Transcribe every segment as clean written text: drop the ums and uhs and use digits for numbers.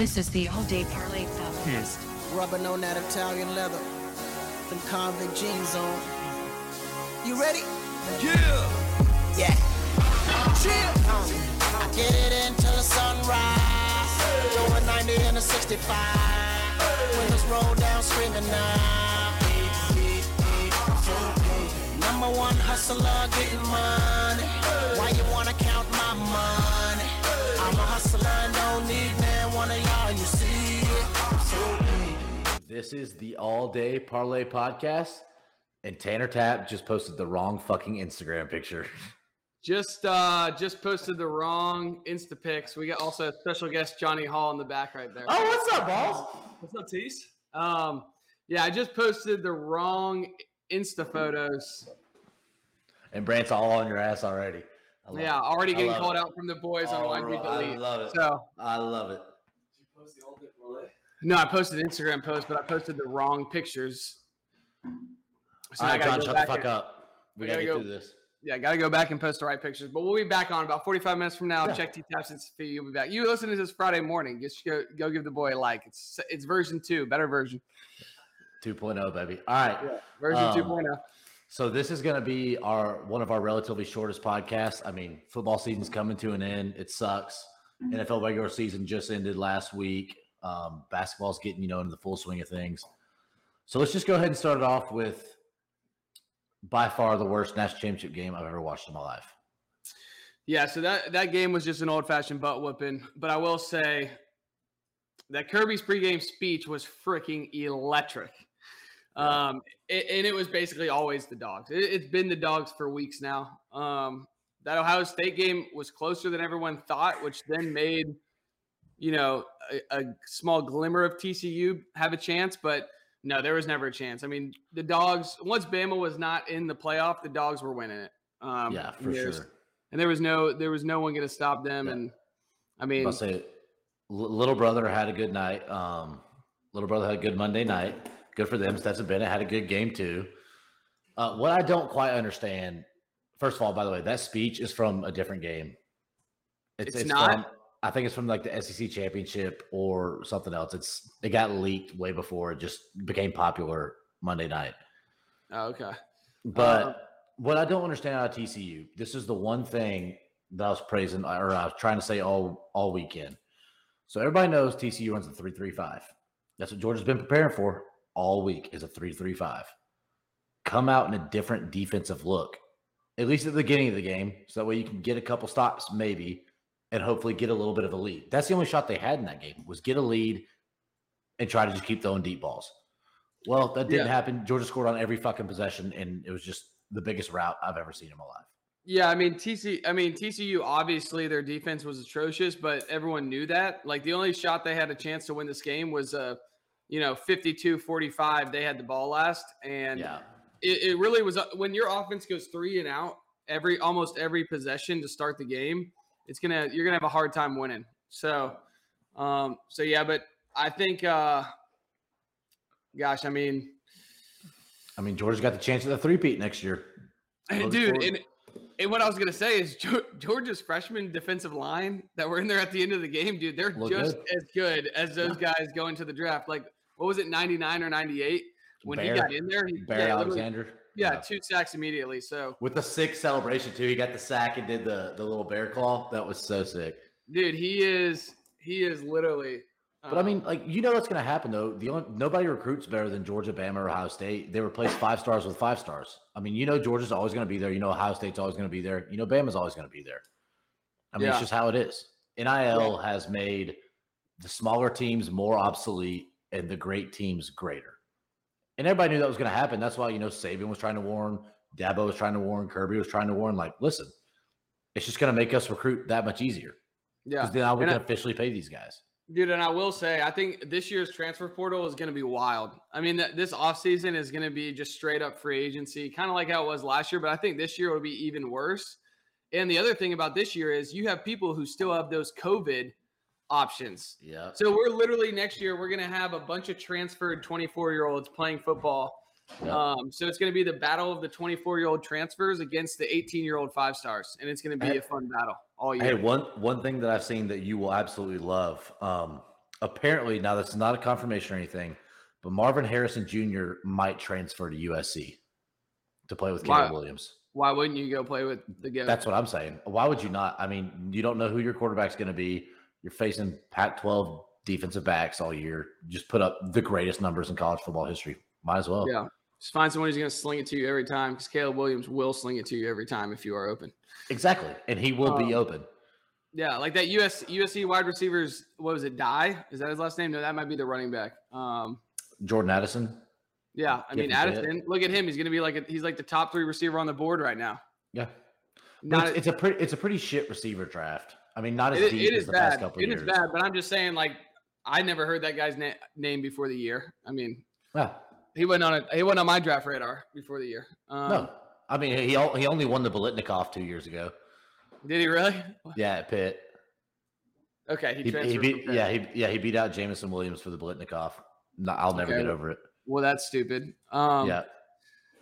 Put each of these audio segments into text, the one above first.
This is the all-day parlay podcast. Rubbing on that Italian leather, them convict jeans on. You ready? Yeah. Yeah. Chill. I get it until the sunrise. Throw a 90 and a 65. Windows roll down, screaming now. Number one hustler, getting money. Why you wanna count my money? I'm a hustler and don't need man one of y'all. You see it. This is the All Day Parlay Podcast, and Tanner Tap just posted the wrong fucking Instagram picture. Just posted the wrong Insta pics. We got also special guest Johnny Hall in the back right there. Oh, what's up, balls? What's up, Tease? Yeah, I just posted the wrong Insta photos. And Brant's all on your ass already. Already getting called out from the boys on why we delete. I love it. I love it. Did you post the all-day parlay? No, I posted an Instagram post, but I posted the wrong pictures. So all right, John, shut the fuck up. We got to get through this. Yeah, got to go back and post the right pictures. But we'll be back on about 45 minutes from now. Yeah. Check T-Taps and Sophie. You'll be back. You listen to this Friday morning. Just go give the boy a like. It's version 2, better version. 2.0, baby. All right. Yeah, version 2.0. So this is going to be one of our relatively shortest podcasts. I mean, football season's coming to an end. It sucks. NFL regular season just ended last week. Basketball's getting, into the full swing of things. So let's just go ahead and start it off with by far the worst national championship game I've ever watched in my life. Yeah, so that game was just an old-fashioned butt-whooping. But I will say that Kirby's pregame speech was freaking electric. Yeah. And it was basically always the dogs. It's been the dogs for weeks now. That Ohio State game was closer than everyone thought, which then made, a small glimmer of TCU have a chance. But no, there was never a chance. I mean, the dogs, once Bama was not in the playoff, the dogs were winning it. Yeah, for sure. And there was no one going to stop them. Yeah. And I mean, I'll say little brother had a good night. Little brother had a good Monday night. Good for them. Stetson Bennett had a good game too. What I don't quite understand, first of all, by the way, that speech is from a different game. It's not. I think it's from like the SEC championship or something else. It got leaked way before it just became popular Monday night. Oh, okay. But what I don't understand out of TCU, this is the one thing that I was praising or I was trying to say all weekend. So everybody knows TCU runs a 3-3-5. That's what Georgia's been preparing for all week is a 3-3-5. Come out in a different defensive look, at least at the beginning of the game, so that way you can get a couple stops maybe and hopefully get a little bit of a lead. That's the only shot they had in that game was get a lead and try to just keep throwing deep balls. Well, that didn't happen. Georgia scored on every fucking possession, and it was just the biggest rout I've ever seen in my life. Yeah, I mean, TCU, obviously their defense was atrocious, but everyone knew that. Like the only shot they had a chance to win this game was 52-45, they had the ball last. And it really was – when your offense goes three and out, almost every possession to start the game, you're going to have a hard time winning. So yeah, but I think I mean, Georgia's got the chance of the three-peat next year. Dude, and what I was going to say is Georgia's freshman defensive line that were in there at the end of the game, dude, they're as good as those guys going to the draft. Like – what was it, 99 or 98? When Bear, he got in there, Alexander. Yeah, 2 sacks immediately. So with the sick celebration too, he got the sack and did the little bear claw. That was so sick, dude. He is literally. But I mean, like that's going to happen though. Nobody recruits better than Georgia, Bama, or Ohio State. They replace 5 stars with 5 stars. I mean, Georgia's always going to be there. Ohio State's always going to be there. Bama's always going to be there. I mean, it's just how it is. NIL has made the smaller teams more obsolete. And the great teams greater. And everybody knew that was going to happen. That's why, Saban was trying to warn, Dabo was trying to warn, Kirby was trying to warn, like, listen, it's just going to make us recruit that much easier. Yeah. Because then we can officially pay these guys. Dude, and I will say, I think this year's transfer portal is going to be wild. I mean, this offseason is going to be just straight up free agency, kind of like how it was last year, but I think this year will be even worse. And the other thing about this year is you have people who still have those COVID options. Yeah. So we're literally next year, we're going to have a bunch of transferred 24-year-olds playing football. Yep. So it's going to be the battle of the 24-year-old transfers against the 18-year-old 5 stars. And it's going to be a fun battle all year. Hey, one thing that I've seen that you will absolutely love. apparently, now this is not a confirmation or anything, but Marvin Harrison Jr. might transfer to USC to play with Caleb Williams. Why wouldn't you go play with the GOAT? That's what I'm saying. Why would you not? I mean, you don't know who your quarterback's going to be. You're facing Pac-12 defensive backs all year. Just put up the greatest numbers in college football history. Might as well. Yeah. Just find someone who's going to sling it to you every time, because Caleb Williams will sling it to you every time if you are open. Exactly. And he will be open. Yeah, like that USC wide receivers, what was it, Dye? Is that his last name? No, that might be the running back. Jordan Addison. Yeah, I mean, Addison, look at him. He's going to be like he's like the top three receiver on the board right now. Yeah. It's a pretty shit receiver draft. I mean, not as deep as the past couple of years. It is bad, but I'm just saying, like, I never heard that guy's name before the year. I mean, he wasn't on my draft radar before the year. No. I mean, he only won the Biletnikoff 2 years ago. Did he really? Yeah, at Pitt. Okay, he beat out Jameson Williams for the Biletnikoff. No, I'll never get over it. Well, that's stupid. Yeah.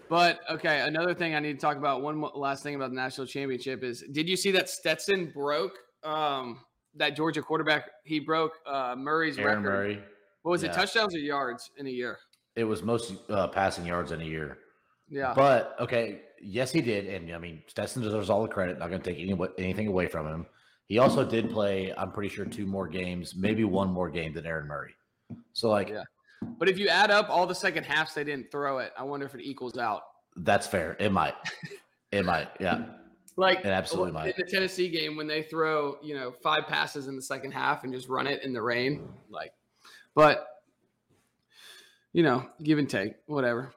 But, okay, another thing I need to talk about, one last thing about the national championship is, did you see that Stetson broke that Georgia quarterback? He broke Aaron record. Murray. What was it, touchdowns or yards in a year? It was mostly passing yards in a year. Yeah. But, okay, yes, he did. And, I mean, Stetson deserves all the credit. Not going to take anything away from him. He also did play, I'm pretty sure, two more games, maybe one more game than Aaron Murray. So, like – yeah. But if you add up all the second halves they didn't throw it, I wonder if it equals out. That's fair. It might. It might, yeah. Like, it absolutely might. In the Tennessee game, when they throw, five passes in the second half and just run it in the rain, like, but, give and take, whatever.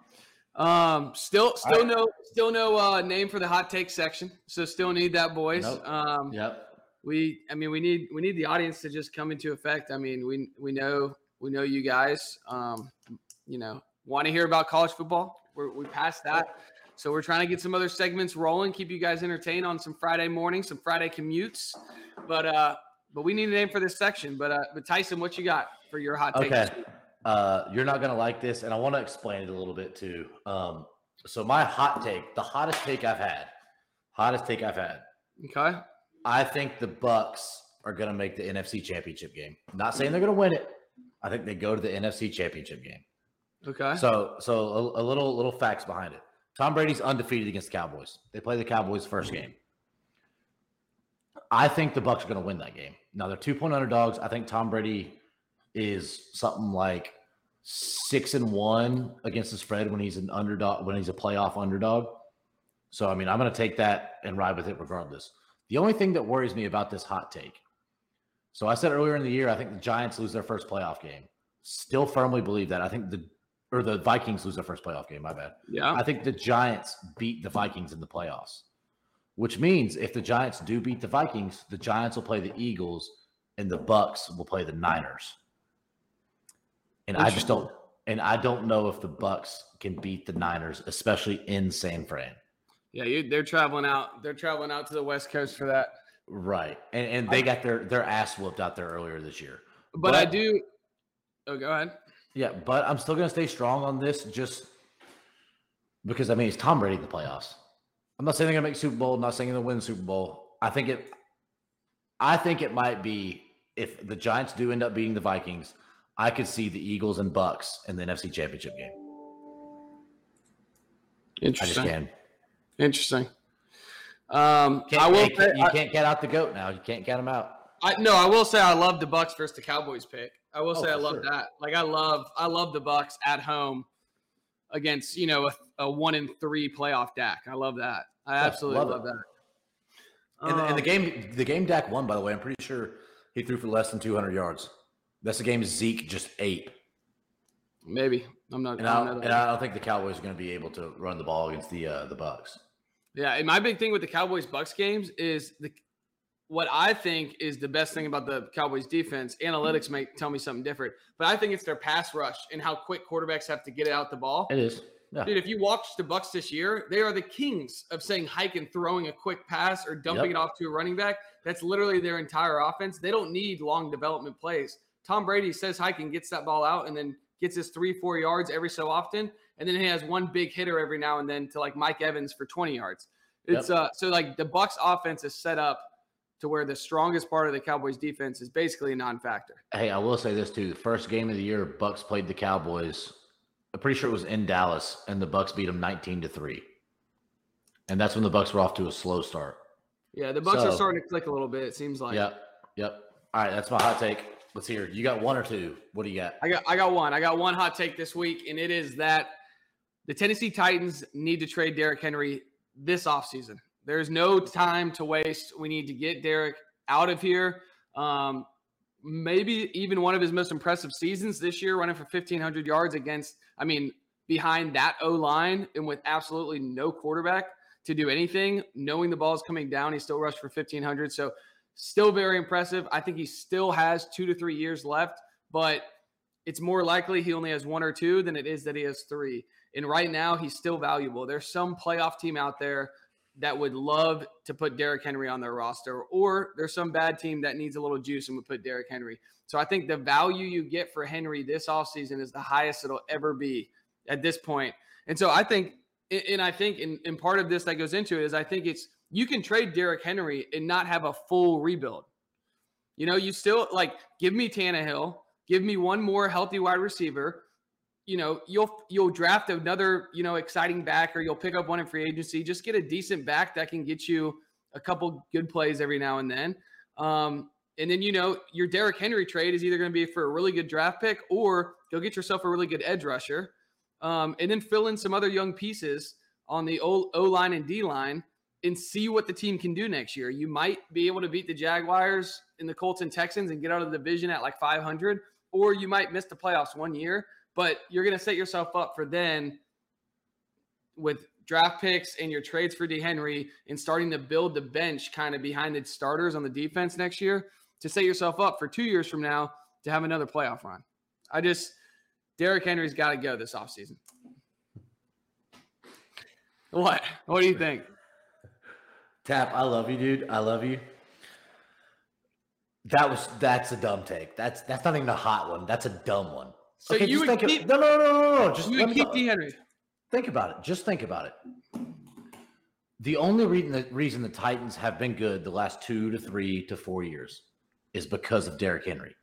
Still right. No name for the hot take section. So still need that, boys. Nope. Yep. We need the audience to just come into effect. I mean, we know you guys, want to hear about college football. We passed that. So we're trying to get some other segments rolling, keep you guys entertained on some Friday mornings, some Friday commutes. But we need a name for this section. But Tyson, what you got for your hot take? Okay. You're not going to like this, and I want to explain it a little bit too. So my hot take, the hottest take I've had. Okay. I think the Bucks are going to make the NFC Championship game. Not saying they're going to win it. I think they go to the NFC Championship game. Okay. So a little facts behind it. Tom Brady's undefeated against the Cowboys. They play the Cowboys first game. I think the Bucs are going to win that game. Now, they're 2-point underdogs. I think Tom Brady is something like 6-1 against the spread when he's an underdog, when he's a playoff underdog. So, I mean, I'm going to take that and ride with it regardless. The only thing that worries me about this hot take, so I said earlier in the year, I think the Giants lose their first playoff game. Still firmly believe that. I think the Vikings lose their first playoff game, my bad. Yeah. I think the Giants beat the Vikings in the playoffs, which means if the Giants do beat the Vikings, the Giants will play the Eagles and the Bucks will play the Niners. And I don't know if the Bucks can beat the Niners, especially in San Fran. Yeah, they're traveling out. They're traveling out to the West Coast for that. Right, and they got their ass whooped out there earlier this year. But I do – oh, go ahead. Yeah, but I'm still going to stay strong on this just because, I mean, it's Tom Brady in the playoffs. I'm not saying they're going to make Super Bowl. I'm not saying they're going to win the Super Bowl. I think it might be, if the Giants do end up beating the Vikings, I could see the Eagles and Bucks in the NFC Championship game. Interesting. I just can. Interesting. You can't get out the GOAT now. You can't get him out. I will say I love the Bucks versus the Cowboys pick. I will say I love that. Like I love the Bucks at home against a 1-3 playoff Dak. I love that. I absolutely love that. And the game Dak won, by the way. I'm pretty sure he threw for less than 200 yards. That's the game Zeke just ate. Maybe I'm not. And I don't think the Cowboys are going to be able to run the ball against the Bucks. Yeah, and my big thing with the Cowboys-Bucks games is what I think is the best thing about the Cowboys defense. Analytics may tell me something different, but I think it's their pass rush and how quick quarterbacks have to get out the ball. It is. Yeah. Dude, if you watch the Bucks this year, they are the kings of saying hike and throwing a quick pass or dumping it off to a running back. That's literally their entire offense. They don't need long development plays. Tom Brady says hike and gets that ball out and then gets his 3-4 yards every so often. And then he has one big hitter every now and then to like Mike Evans for 20 yards. It's so like the Bucs offense is set up to where the strongest part of the Cowboys defense is basically a non-factor. Hey, I will say this too. The first game of the year, Bucks played the Cowboys. I'm pretty sure it was in Dallas, and the Bucks beat them 19-3. And that's when the Bucks were off to a slow start. Yeah, the Bucks are starting to click a little bit, it seems like. Yep. All right, that's my hot take. Let's hear. You got one or two? What do you got? I got one. I got one hot take this week, and it is that the Tennessee Titans need to trade Derrick Henry this offseason. There's no time to waste. We need to get Derrick out of here. Maybe even one of his most impressive seasons this year, running for 1,500 yards behind that O-line and with absolutely no quarterback to do anything, knowing the ball's coming down, he still rushed for 1,500. So still very impressive. I think he still has 2 to 3 years left, but it's more likely he only has one or two than it is that he has three. And right now, he's still valuable. There's some playoff team out there that would love to put Derrick Henry on their roster, or there's some bad team that needs a little juice and would put Derrick Henry. So I think the value you get for Henry this offseason is the highest it'll ever be at this point. And so I think part of this that goes into it is I think it's you can trade Derrick Henry and not have a full rebuild. You know, you still give me Tannehill, give me one more healthy wide receiver. You know, you'll draft another, exciting back, or you'll pick up one in free agency. Just get a decent back that can get you a couple good plays every now and then. And then, your Derrick Henry trade is either going to be for a really good draft pick or go get yourself a really good edge rusher. And then fill in some other young pieces on the O-line and D-line and see what the team can do next year. You might be able to beat the Jaguars and the Colts and Texans and get out of the division at .500, or you might miss the playoffs one year. But you're going to set yourself up for then with draft picks and your trades for D. Henry and starting to build the bench kind of behind the starters on the defense next year to set yourself up for 2 years from now to have another playoff run. Derrick Henry's got to go this offseason. What do you think? Tap, I love you, dude. I love you. That's a dumb take. That's not even a hot one. That's a dumb one. So okay, you would keep D. Henry. Think about it. Just think about it. The only reason the Titans have been good the last 2 to 3 to 4 years is because of Derrick Henry.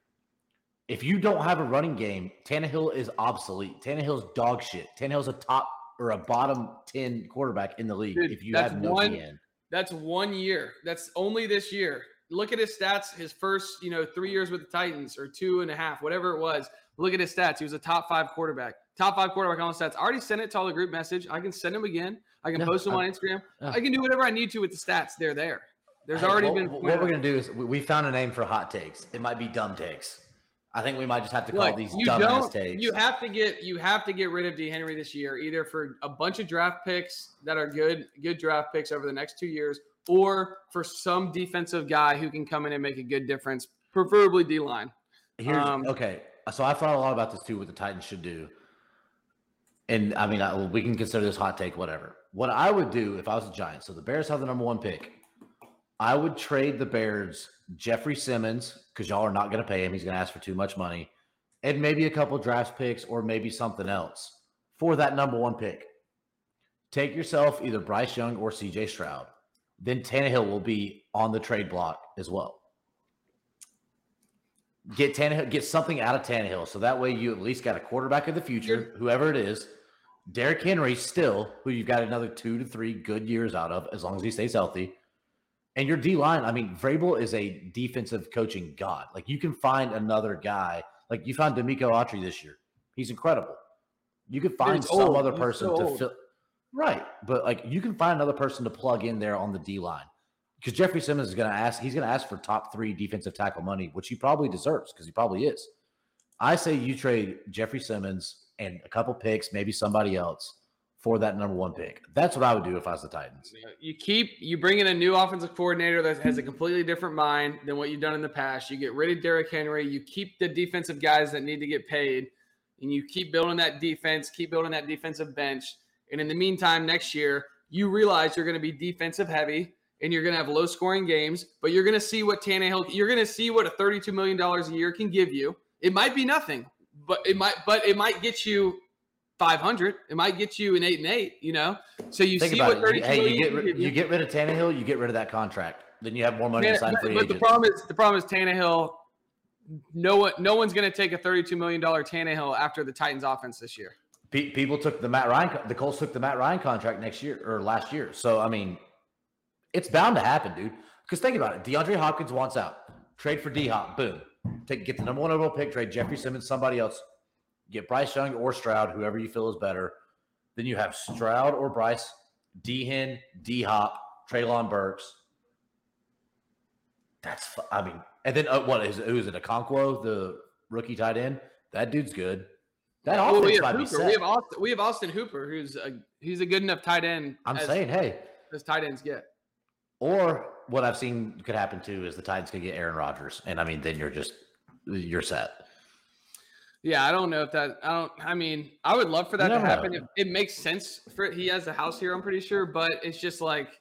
If you don't have a running game, Tannehill is obsolete. Tannehill's dog shit. Tannehill's a top or a bottom 10 quarterback in the league. Dude, if you have no DN. That's 1 year. That's only this year. Look at his stats, his first, 3 years with the Titans or 2.5, whatever it was. Look at his stats. He was a top 5 quarterback. Top 5 quarterback on stats. I already sent it to all the group message. I can send them again. I can post them on Instagram. I can do whatever I need to with the stats. They're there. What we're going to do is we found a name for hot takes. It might be dumb takes. I think we might just have to call these dumbass takes. You have to get rid of D. Henry this year, either for a bunch of draft picks that are good draft picks over the next 2 years, or for some defensive guy who can come in and make a good difference, preferably D-line. Okay, so I thought a lot about this too, what the Titans should do. And, we can consider this hot take, whatever. What I would do if I was a Giant, so the Bears have the number 1 pick, I would trade the Bears Jeffrey Simmons, because y'all are not going to pay him. He's going to ask for too much money, and maybe a couple draft picks or maybe something else for that number 1 pick. Take yourself either Bryce Young or CJ Stroud. Then Tannehill will be on the trade block as well. Get something out of Tannehill, so that way you at least got a quarterback of the future, whoever it is. Derrick Henry still, who you've got another 2 to 3 good years out of, as long as he stays healthy. And your D-line, Vrabel is a defensive coaching god. You can find another guy. You found D'Amico Autry this year. He's incredible. You could find other person to fill. Right, but you can find another person to plug in there on the D line, because Jeffrey Simmons is going to ask. He's going to ask for top 3 defensive tackle money, which he probably deserves because he probably is. I say you trade Jeffrey Simmons and a couple picks, maybe somebody else, for that number 1 pick. That's what I would do if I was the Titans. You bring in a new offensive coordinator that has a completely different mind than what you've done in the past. You get rid of Derrick Henry. You keep the defensive guys that need to get paid, and you keep building that defense. Keep building that defensive bench. And in the meantime, next year, you realize you're going to be defensive heavy and you're going to have low scoring games, but you're going to see what Tannehill, you're going to see what a $32 million a year can give you. It might be nothing, but it might get you 500. It might get you an 8-8, So you see what $32 million. You get rid of Tannehill, you get rid of that contract. Then you have more money to sign free agents. But the problem is Tannehill. No one's going to take a $32 million Tannehill after the Titans offense this year. People took the Matt Ryan. The Colts took the Matt Ryan contract next year or last year. So I mean, it's bound to happen, dude. Because think about it. DeAndre Hopkins wants out. Trade for D-Hop. Boom. Get the number 1 overall pick. Trade Jeffrey Simmons. Somebody else. Get Bryce Young or Stroud. Whoever you feel is better. Then you have Stroud or Bryce. D-Hen, D-Hop, Traylon Burks. And then who is it? Akonquo, the rookie tight end. That dude's good. That offense might be set. We have Austin Hooper, who's a good enough tight end. As tight ends get. Or what I've seen could happen too is the Titans could get Aaron Rodgers, and I mean, then you're set. Yeah, I don't know if that. I would love for that to happen. It makes sense he has a house here, I'm pretty sure, but it's just like,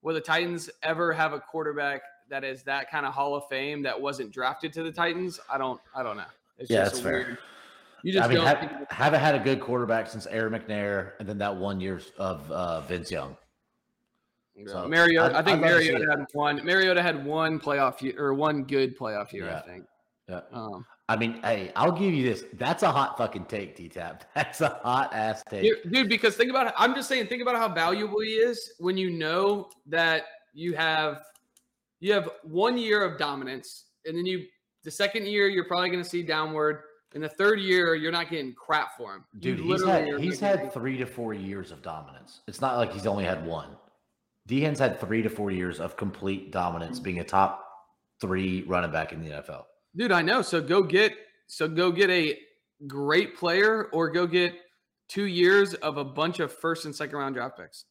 will the Titans ever have a quarterback that is that kind of Hall of Fame that wasn't drafted to the Titans? I don't know. That's fair. Haven't had a good quarterback since Aaron McNair, and then that 1 year of Vince Young. Yeah. So Mariota had one playoff year or one good playoff year. Yeah. I think. Yeah. Hey, I'll give you this. That's a hot fucking take, T-Tap. That's a hot ass take, dude. Because think about it. I'm just saying, think about how valuable he is when you know that you have 1 year of dominance, and then the second year you're probably going to see downward. In the third year, you're not getting crap for him. Dude, he's had 3 to 4 years of dominance. It's not like he's only had one. Dehan's had 3 to 4 years of complete dominance, being a top 3 running back in the NFL. Dude, I know. So go get a great player, or go get 2 years of a bunch of first and second round draft picks.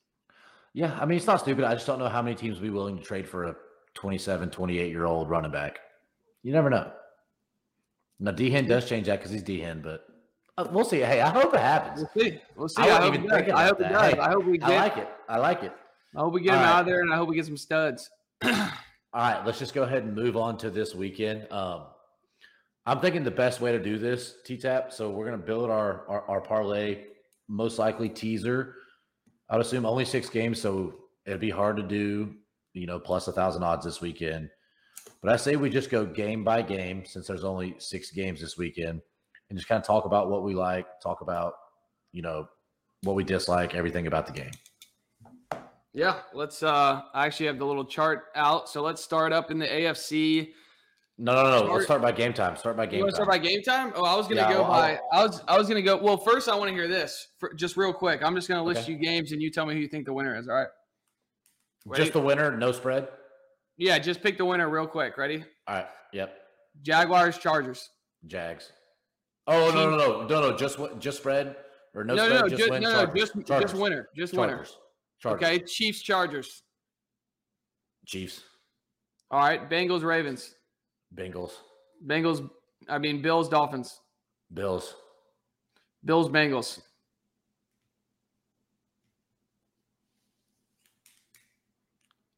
Yeah, I mean, it's not stupid. I just don't know how many teams would be willing to trade for a 27, 28-year-old running back. You never know. Now, Dehan does change that because he's Dehan, but we'll see. Hey, I hope it happens. We'll see. I hope it does. Hey, I like it. I hope we get him out of there, and I hope we get some studs. All right, let's just go ahead and move on to this weekend. I'm thinking the best way to do this, T-Tap, so we're going to build our parlay, most likely teaser. I would assume only 6 games, so it'd be hard to do, plus 1,000 odds this weekend. But I say we just go game by game, since there's only 6 games this weekend, and just kind of talk about what we like, talk about, what we dislike, everything about the game. Yeah, let's I actually have the little chart out. So let's start up in the AFC. No. Let's start by game time. Start by game time? Oh, I was going to go. Well, first I want to hear this just real quick. I'm just going to list you games, and you tell me who you think the winner is. All right. Ready? Just the winner, no spread? Yeah, just pick the winner real quick. Ready? All right. Yep. Jaguars, Chargers. Jags. Oh, no. Just spread or no spread? Just winner. Just Chargers. Chargers. Okay. Chiefs, Chargers. Chiefs. All right. Bengals, Ravens. Bengals. Bills, Dolphins. Bills, Bengals.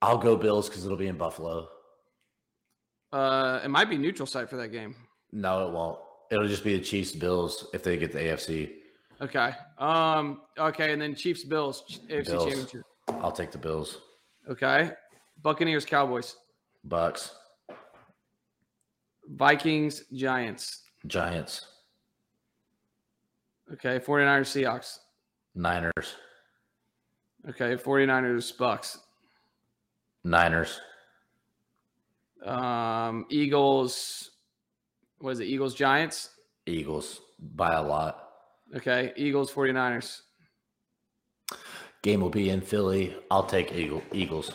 I'll go Bills because it'll be in Buffalo. It might be neutral site for that game. No, it won't. It'll just be the Chiefs, Bills if they get the AFC. Okay. Okay, and then Chiefs, Bills, AFC Championship. I'll take the Bills. Okay. Buccaneers, Cowboys. Bucks. Vikings, Giants. Giants. Okay, 49ers, Seahawks. Niners. Okay, 49ers, Bucks. Niners. Eagles. What is it? Eagles, Giants? Eagles by a lot. Okay, Eagles, 49ers. Game will be in Philly. I'll take Eagles.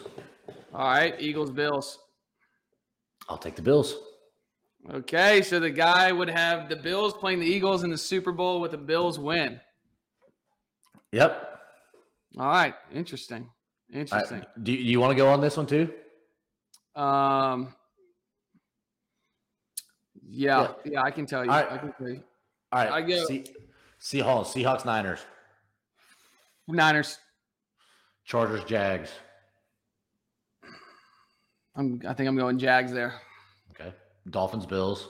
All right, Eagles, Bills. I'll take the Bills. Okay, so the guy would have the Bills playing the Eagles in the Super Bowl with the Bills win. Yep. All right, interesting. Do you want to go on this one too? Yeah, I can tell you. All right. I go. Seahawks, Niners. Niners. Chargers, Jags. I think I'm going Jags there. Okay. Dolphins, Bills.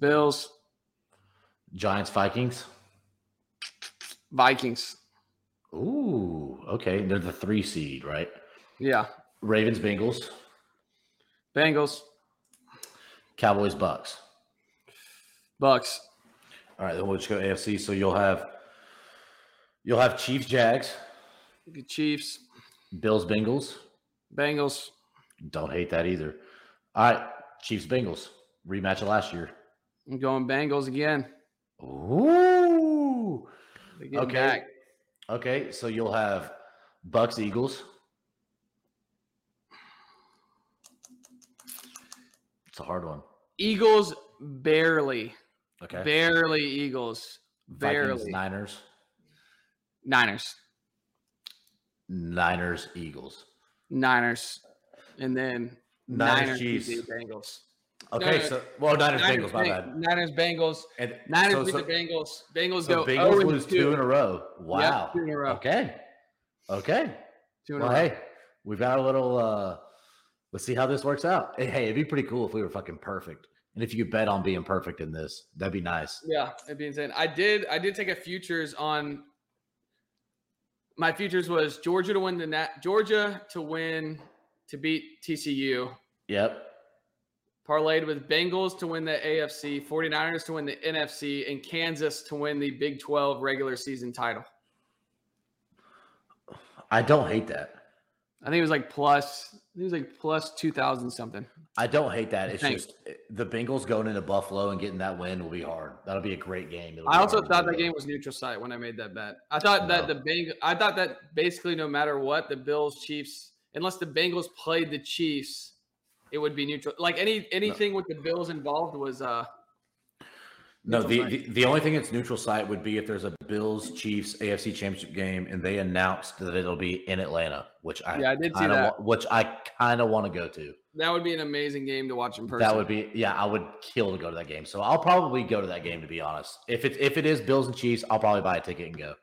Bills. Giants, Vikings. Vikings. Ooh, okay. They're the 3 seed, right? Yeah. Ravens, Bengals. Bengals. Cowboys, Bucks. Bucks. All right, then we'll just go AFC. So you'll have Chiefs, Jags. Chiefs. Bills, Bengals. Bengals. Don't hate that either. All right, Chiefs, Bengals. Rematch of last year. I'm going Bengals again. Ooh. Okay. Back. Okay, so you'll have Bucks, Eagles. It's a hard one. Eagles, barely. Okay. Barely Eagles. Barely. Vikings, Niners. Niners. Niners, Eagles. Niners. And then Niners, Chiefs. Bengals. Okay, Niners, so Niners Bengals, my bad. Niners, Bengals. And Niners beat the Bengals. Bengals so go Bengals lose two in a row. Wow. Yep, two in a row. Okay. Two in a row. Hey, we've got a little let's see how this works out. Hey, it'd be pretty cool if we were fucking perfect. And if you could bet on being perfect in this, that'd be nice. Yeah, that'd be insane. I did take a futures on my futures was Georgia to beat TCU. Yep. Parlayed with Bengals to win the AFC, 49ers to win the NFC, and Kansas to win the Big 12 regular season title. I don't hate that. I think it was like plus 2,000 something. I don't hate that. It's just the Bengals going into Buffalo and getting that win will be hard. That'll be a great game. I also thought that game was neutral site when I made that bet. I thought that basically no matter what, the Bills, Chiefs, unless the Bengals played the Chiefs, it would be neutral. Like anything with the Bills involved was no, the only thing that's neutral site would be if there's a Bills-Chiefs AFC Championship game and they announced that it'll be in Atlanta, which I kind of want to go to. That would be an amazing game to watch in person. I would kill to go to that game. So I'll probably go to that game, to be honest. If it is Bills and Chiefs, I'll probably buy a ticket and go.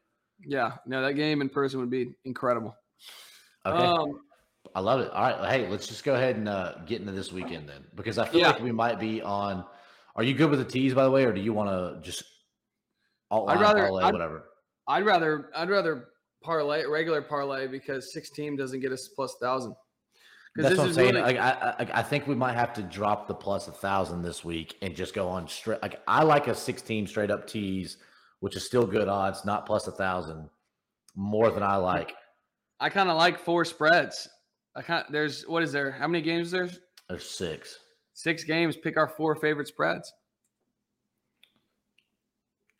Yeah, no, that game in person would be incredible. Okay. I love it. All right, hey, let's just go ahead and get into this weekend then because I feel like we might be on – Are you good with the tees, by the way, or do you want to just whatever? I'd rather regular parlay because 16 doesn't get us plus 1,000. That's what I'm saying. Really... I think we might have to drop the plus 1,000 this week and just go on straight. Like I like a 16 straight up tees, which is still good odds, not plus 1,000, more than I like. I kind of like four spreads. What is there? How many games is there? There's six. Six games, pick our four favorite spreads.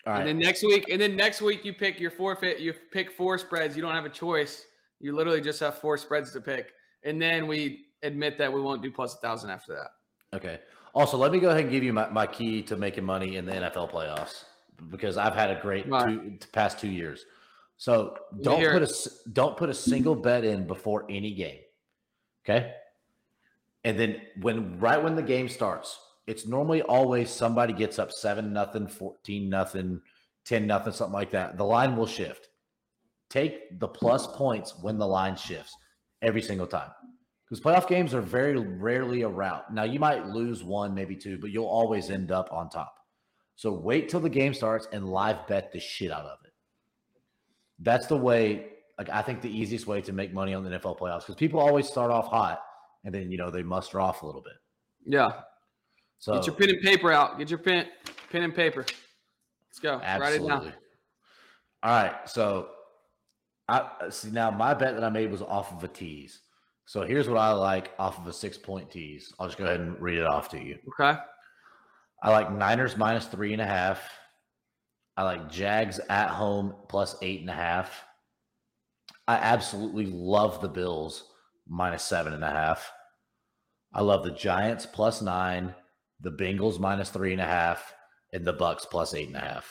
All right. And then next week you pick your forfeit. You pick four spreads. You don't have a choice. You literally just have four spreads to pick. And then we admit that we won't do plus 1,000 after that. Okay. Also, let me go ahead and give you my key to making money in the NFL playoffs because I've had a great past 2 years. So don't put a single bet in before any game. Okay. And then right when the game starts, it's normally always somebody gets up 7-0, 14-0, 10-0, something like that. The line will shift. Take the plus points when the line shifts every single time. Because playoff games are very rarely a rout. Now, you might lose one, maybe two, but you'll always end up on top. So wait till the game starts and live bet the shit out of it. That's the way, I think the easiest way to make money on the NFL playoffs because people always start off hot. And then, they muster off a little bit. Yeah. So get your pen and paper out. Get your pen and paper. Let's go. Absolutely. Write it down. All right. So I see now my bet that I made was off of a tease. So here's what I like off of a 6-point tease. I'll just go ahead and read it off to you. Okay. I like Niners minus 3.5. I like Jags at home plus 8.5. I absolutely love the Bills. Minus 7.5. I love the Giants plus 9, the Bengals minus 3.5, and the Bucks plus 8.5.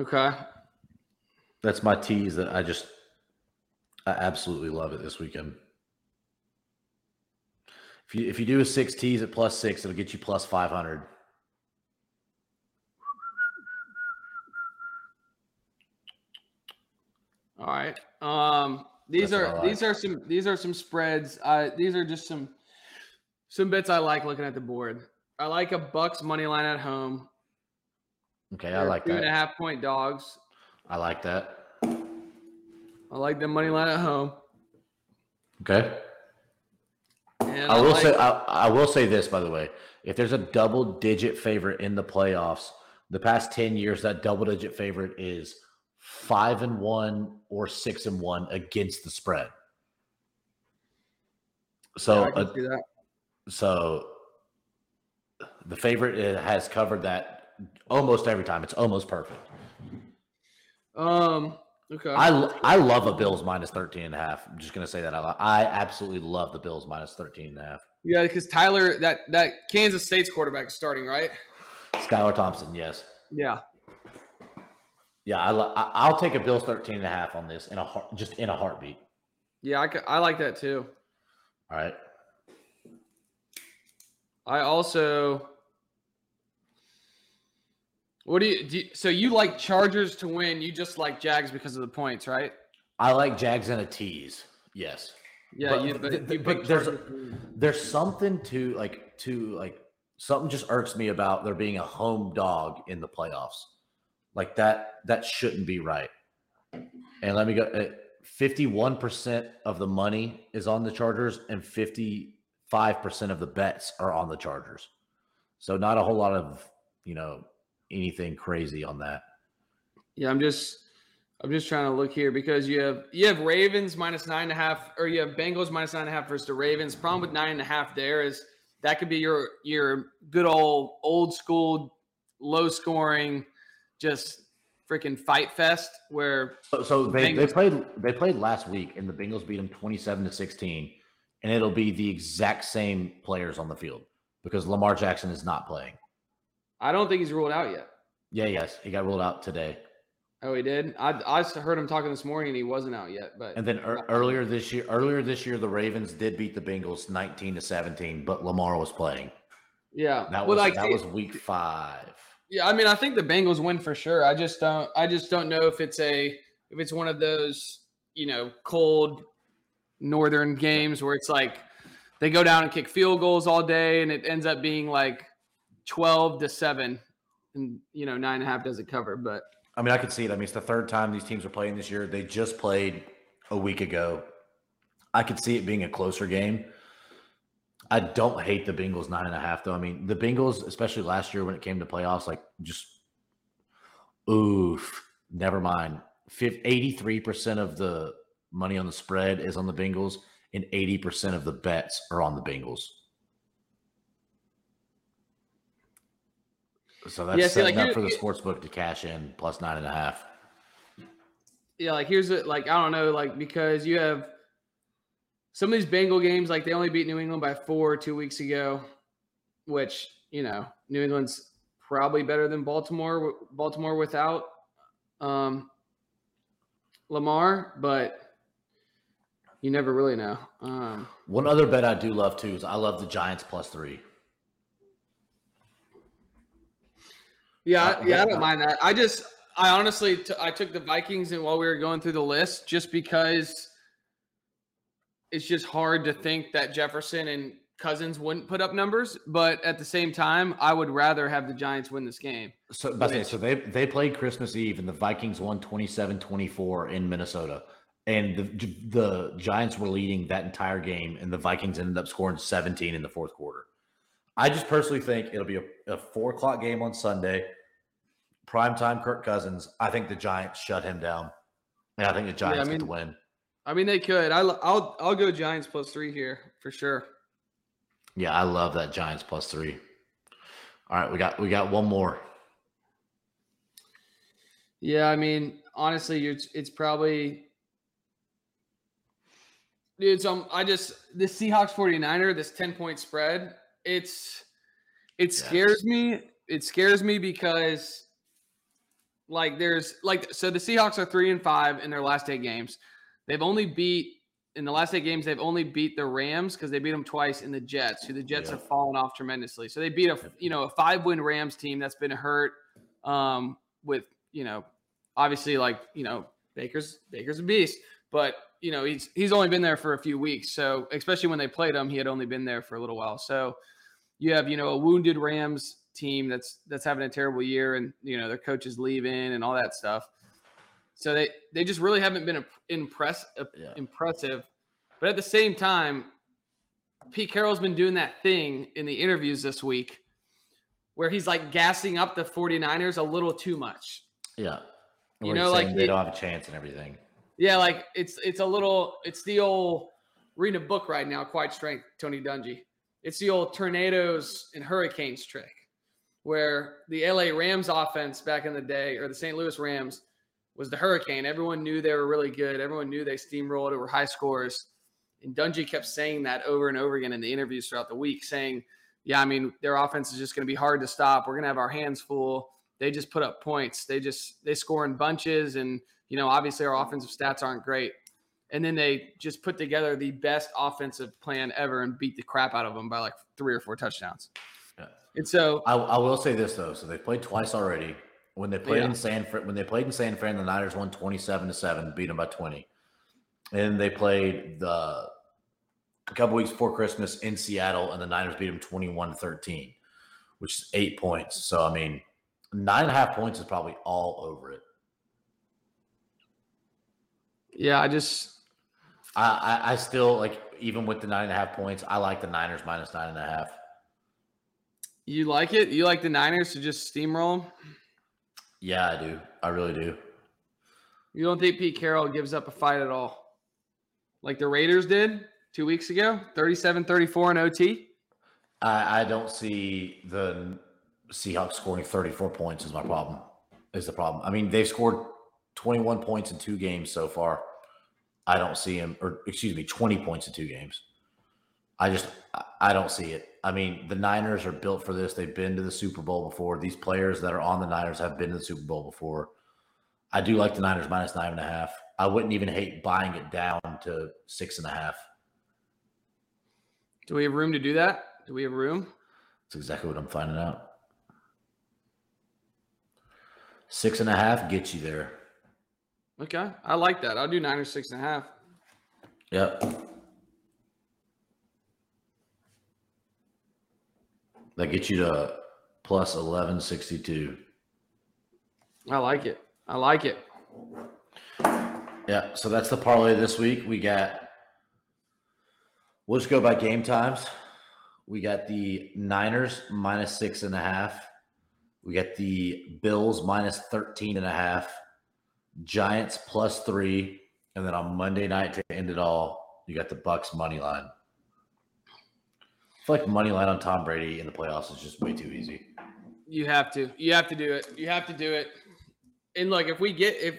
Okay. That's my tease that I absolutely love it this weekend. If you do a 6 tease at plus 6, it'll get you plus 500. All right. These are some spreads. These are just some bets I like looking at the board. I like a Bucks money line at home. Okay, I like that. 2.5 point dogs. I like that. I like the money line at home. Okay. And I will say this, by the way. If there's a double-digit favorite in the playoffs, the past 10 years, that double-digit favorite is 5-1 or 6-1 against the spread. So, yeah, I can see that. So the favorite has covered that almost every time. It's almost perfect. Okay. I love a Bills minus 13.5. I'm just gonna say that. I absolutely love the Bills minus 13.5. Yeah, because Tyler, that Kansas State's quarterback is starting, right? Skylar Thompson, yes. Yeah. Yeah, I'll take a Bills 13.5 on this in a heartbeat. Yeah, I like that too. All right. I also. What do you so you like Chargers to win? You just like Jags because of the points, right? I like Jags and a tease. Yes. Yeah, but there's something to something just irks me about there being a home dog in the playoffs. Like that shouldn't be right. And let me go. 51% of the money is on the Chargers, and 55% of the bets are on the Chargers. So not a whole lot of anything crazy on that. Yeah, I'm just trying to look here because you have Ravens minus 9.5, or you have Bengals minus 9.5 versus the Ravens. Problem with 9.5 there is that could be your good old school low scoring, just freaking fight fest where. So they played last week and the Bengals beat them 27-16, and it'll be the exact same players on the field because Lamar Jackson is not playing. I don't think he's ruled out yet. Yeah, yes. He got ruled out today. Oh, he did? I heard him talking this morning, and he wasn't out yet. But and then earlier this year, the Ravens did beat the Bengals 19-17, but Lamar was playing. Yeah. That was week 5. Yeah, I mean, I think the Bengals win for sure. I just don't know if it's if it's one of those, cold northern games where it's like they go down and kick field goals all day and it ends up being like 12-7, and 9.5 doesn't cover. But I mean, I could see it. I mean, it's the third time these teams are playing this year. They just played a week ago. I could see it being a closer game. I don't hate the Bengals 9.5 though. I mean, the Bengals, especially last year when it came to playoffs, like just oof, never mind. 83% of the money on the spread is on the Bengals, and 80% of the bets are on the Bengals. So that's setting up for the sports book to cash in plus 9.5. Yeah, because you have some of these Bengal games, like they only beat New England by 4 2 weeks ago, which, New England's probably better than Baltimore without Lamar, but you never really know. One other bet I do love too is I love the Giants plus 3. Yeah, I don't mind that. I took the Vikings and while we were going through the list, just because it's just hard to think that Jefferson and Cousins wouldn't put up numbers, but at the same time, I would rather have the Giants win this game. So they played Christmas Eve and the Vikings won 27-24 in Minnesota, and the Giants were leading that entire game, and the Vikings ended up scoring 17 in the fourth quarter. I just personally think it'll be a 4:00 game on Sunday. Primetime Kirk Cousins. I think the Giants shut him down. And I think the Giants get the win. I mean, they could. I'll go Giants plus 3 here for sure. Yeah, I love that Giants plus 3. All right, we got one more. Yeah, I mean, honestly, it's probably – dude, the Seahawks 49er, this 10-point spread – It scares me. It scares me because the Seahawks are 3-5 in their last 8 games. They've only beat the Rams because they beat them twice, in the Jets, who the Jets have fallen off tremendously. So they beat a 5-win Rams team that's been hurt with Baker's a beast, but he's only been there for a few weeks. So especially when they played him, he had only been there for a little while. So you have, a wounded Rams team that's having a terrible year, and their coach is leaving and all that stuff. So they just really haven't been impressive. But at the same time, Pete Carroll's been doing that thing in the interviews this week where he's like gassing up the 49ers a little too much. Yeah. You know, like they don't have a chance and everything. Yeah, like it's the old reading a book right now, Quiet Strength, Tony Dungy. It's the old tornadoes and hurricanes trick where the LA Rams offense back in the day, or the St. Louis Rams, was the hurricane. Everyone knew they were really good. Everyone knew they steamrolled. It were high scores. And Dungy kept saying that over and over again in the interviews throughout the week, saying, yeah, I mean, their offense is just going to be hard to stop. We're going to have our hands full. They just put up points. They score in bunches. And, you know, obviously our offensive stats aren't great. And then they just put together the best offensive plan ever and beat the crap out of them by like 3 or 4 touchdowns. Yeah. And so I will say this though. So they played twice already. When they played in San Fran, the Niners won 27-7, beat them by 20. And they played a couple weeks before Christmas in Seattle, and the Niners beat them 21-13, which is 8 points. So I mean, 9.5 points is probably all over it. Yeah, I still like, even with the 9.5 points, I like the Niners minus 9.5. You like it? You like the Niners to just steamroll? Yeah, I do. I really do. You don't think Pete Carroll gives up a fight at all? Like the Raiders did 2 weeks ago, 37-34 in OT? I don't see the Seahawks scoring 34 points is the problem. I mean, they've scored 21 points in 2 games so far. I don't see him, 20 points in 2 games. I don't see it. I mean, the Niners are built for this. They've been to the Super Bowl before. These players that are on the Niners have been to the Super Bowl before. I do like the Niners minus 9.5. I wouldn't even hate buying it down to 6.5. Do we have room to do that? Do we have room? That's exactly what I'm finding out. 6.5 gets you there. Okay. I like that. I'll do Niners 6.5. Yep. That gets you to plus 1162. I like it. I like it. Yeah, so that's the parlay this week. We'll just go by game times. We got the Niners minus 6.5. We got the Bills minus 13.5. Giants plus 3. And then on Monday night to end it all, you got the Bucks money line. I feel like money line on Tom Brady in the playoffs is just way too easy. You have to do it. You have to do it. And look, if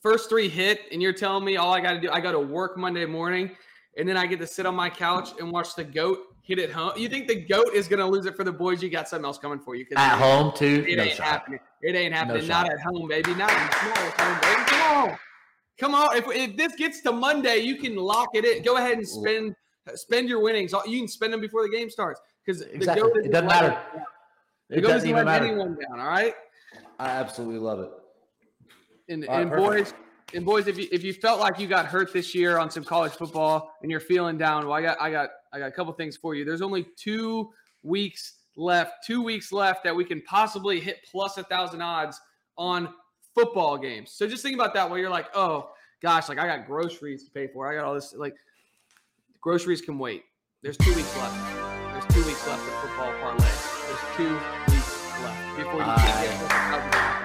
first 3 hit and you're telling me all I got to do, I go to work Monday morning and then I get to sit on my couch and watch the GOAT hit it home. You think the GOAT is going to lose it for the boys? You got something else coming for you. At home too? It ain't happening. It ain't happening. Not at home, baby. Not at home, baby. Come on. If this gets to Monday, you can lock it in. Go ahead and spend your winnings. You can spend them before the game starts because exactly. It doesn't matter. It doesn't even matter. Anyone down, all right? I absolutely love it. And boys, if you felt like you got hurt this year on some college football and you're feeling down, well, I got a couple things for you. There's only 2 weeks left that we can possibly hit plus 1,000 odds on football games. So just think about that while you're like, oh gosh, like I got groceries to pay for. I got all this like. Groceries can wait. There's 2 weeks left. There's 2 weeks left of football parlay. There's 2 weeks left before you can't get it.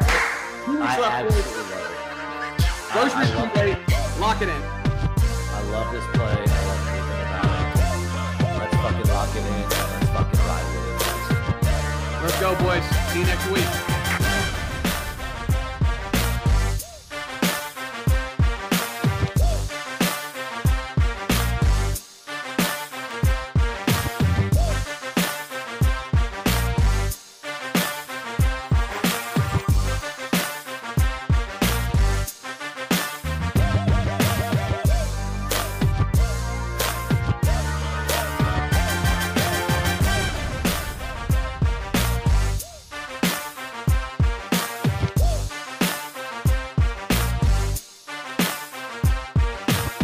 2 weeks left. Groceries can wait. Lock it in. I love this play. I love everything about it. Let's fucking lock it in. Let's fucking ride with it. Let's go, boys. See you next week.